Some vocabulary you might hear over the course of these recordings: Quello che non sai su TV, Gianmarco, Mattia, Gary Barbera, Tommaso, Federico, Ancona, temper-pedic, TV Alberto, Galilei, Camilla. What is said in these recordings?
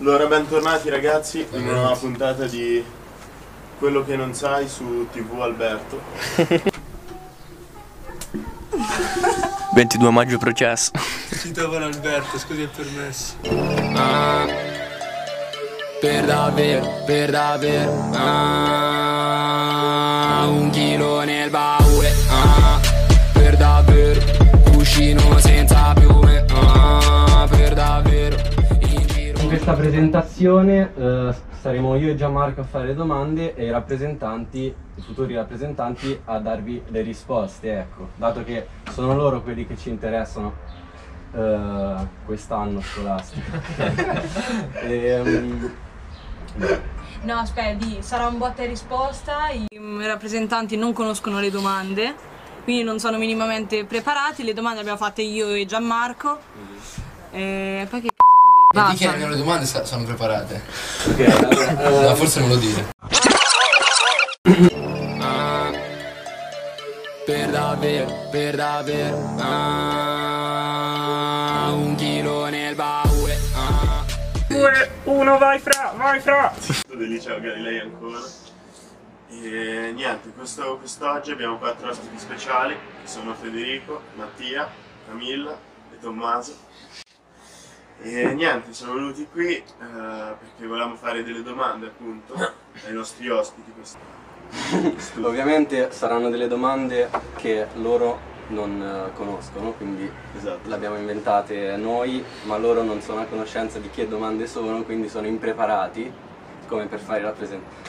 Allora, bentornati ragazzi in una nuova puntata di Quello che non sai su TV Alberto. 22 maggio processo. Citavano Alberto, scusi il permesso. Per davvero, un chilo nel baule. Per davvero, cuscino senza piume. Per davvero. In questa presentazione saremo io e Gianmarco a fare domande e i futuri rappresentanti a darvi le risposte, ecco, dato che sono loro quelli che ci interessano quest'anno scolastico. No, aspetta, sarà un botta e risposta, i rappresentanti non conoscono le domande, quindi non sono minimamente preparati, le domande le abbiamo fatte io e Gianmarco. Poi che di chi le domande sono preparate? Okay, allora, no, forse non lo dire. Per davvero, un chilo nel baule. 2, 1, vai fra! Del liceo Galilei Ancona. E niente, quest'oggi abbiamo 4 ospiti speciali, che sono Federico, Mattia, Camilla e Tommaso. E niente, siamo venuti qui perché volevamo fare delle domande appunto ai nostri ospiti. Ovviamente saranno delle domande che loro non conoscono, quindi esatto, le abbiamo inventate noi, ma loro non sono a conoscenza di che domande sono, quindi sono impreparati come per fare la presentazione.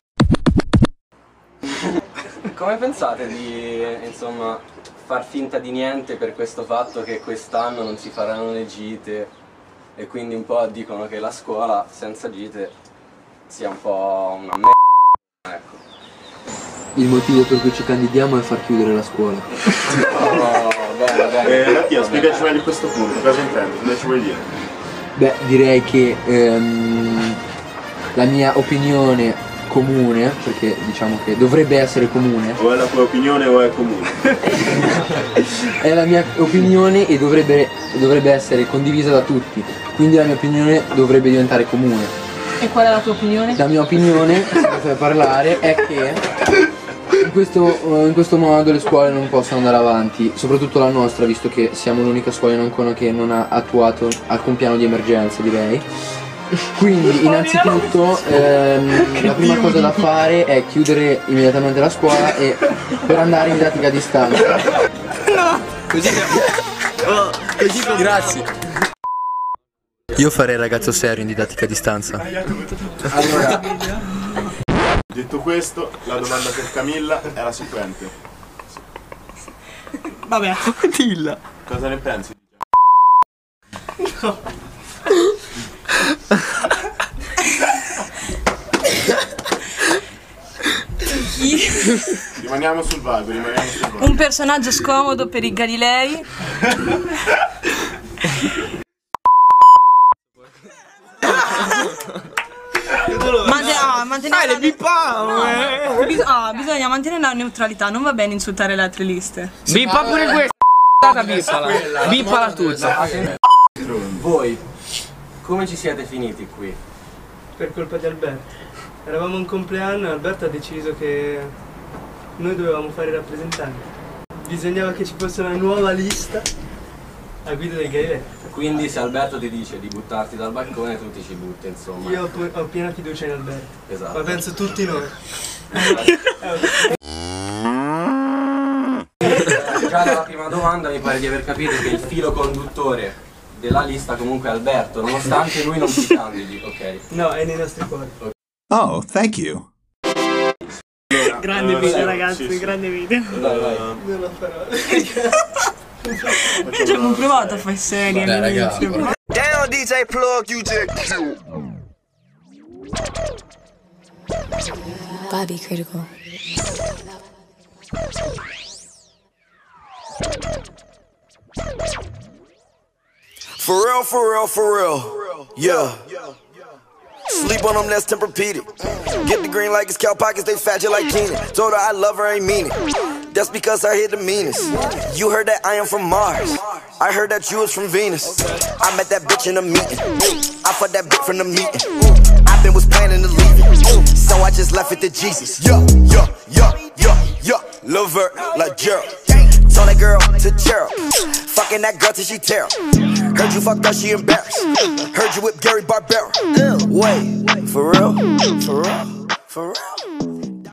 Come pensate di, insomma, far finta di niente per questo fatto che quest'anno non si faranno le gite? E quindi un po' dicono che la scuola senza gite sia un po' una merda, ecco. Il motivo per cui ci candidiamo è far chiudere la scuola. Bene. Mattia, spiegaci meglio questo punto, cosa intendi? Cosa ci vuoi dire? Beh, direi che la mia opinione comune, perché diciamo che dovrebbe essere comune. O è la tua opinione o è comune? È la mia opinione e dovrebbe essere condivisa da tutti, quindi la mia opinione dovrebbe diventare comune. E qual è la tua opinione? La mia opinione, per parlare, è che in questo modo le scuole non possono andare avanti, soprattutto la nostra, visto che siamo l'unica scuola in Ancona che non ha attuato alcun piano di emergenza, direi. Quindi innanzitutto la prima cosa da fare è chiudere immediatamente la scuola e per andare in didattica a distanza. No! Così grazie. Io farei ragazzo serio in didattica a distanza. Allora, detto questo, la domanda per Camilla è la seguente. Vabbè, dilla. Cosa ne pensi? No. Rimaniamo sul vibe. Un personaggio scomodo per i Galilei. Bisogna mantenere la neutralità, non va bene insultare le altre liste. Bippa pure questa, bippala tutta. Voi come ci siete finiti qui? Per colpa di Alberto. Eravamo un compleanno e Alberto ha deciso che noi dovevamo fare i rappresentanti. Bisognava che ci fosse una nuova lista a guida del Galilei. Quindi se Alberto ti dice di buttarti dal balcone, tu ti ci butti, insomma. Io ho piena fiducia in Alberto. Esatto. Ma penso tutti noi. Già dalla prima domanda mi pare di aver capito che il filo conduttore della lista comunque è Alberto, nonostante lui non si candidi, ok? No, è nei nostri cuori. Okay. Oh, thank you. Grande video, ragazzi, sì. Grande video. Dai. Non ho parole. Io ci avevo provato a fare serie. Dai, ragazzi. Down DJ plug you take. Bobby critical. For real. Yeah. Sleep on them, that's temper-pedic. Get the green like it's cow pockets, they fat you like Keenan. Told her I love her, ain't mean it. That's because I hit the meanest. You heard that I am from Mars. I heard that you was from Venus. I met that bitch in a meeting. I fucked that bitch from the meeting. I been was planning to leave it, so I just left it to Jesus. Yo, yo, yo, yo, yo. Love her like Gerald. Told that girl to Gerald. Fucking that girl till she tear. Heard you fucked up, she embarrassed. Heard you with Gary Barbera. Wait, for real? For real? For real?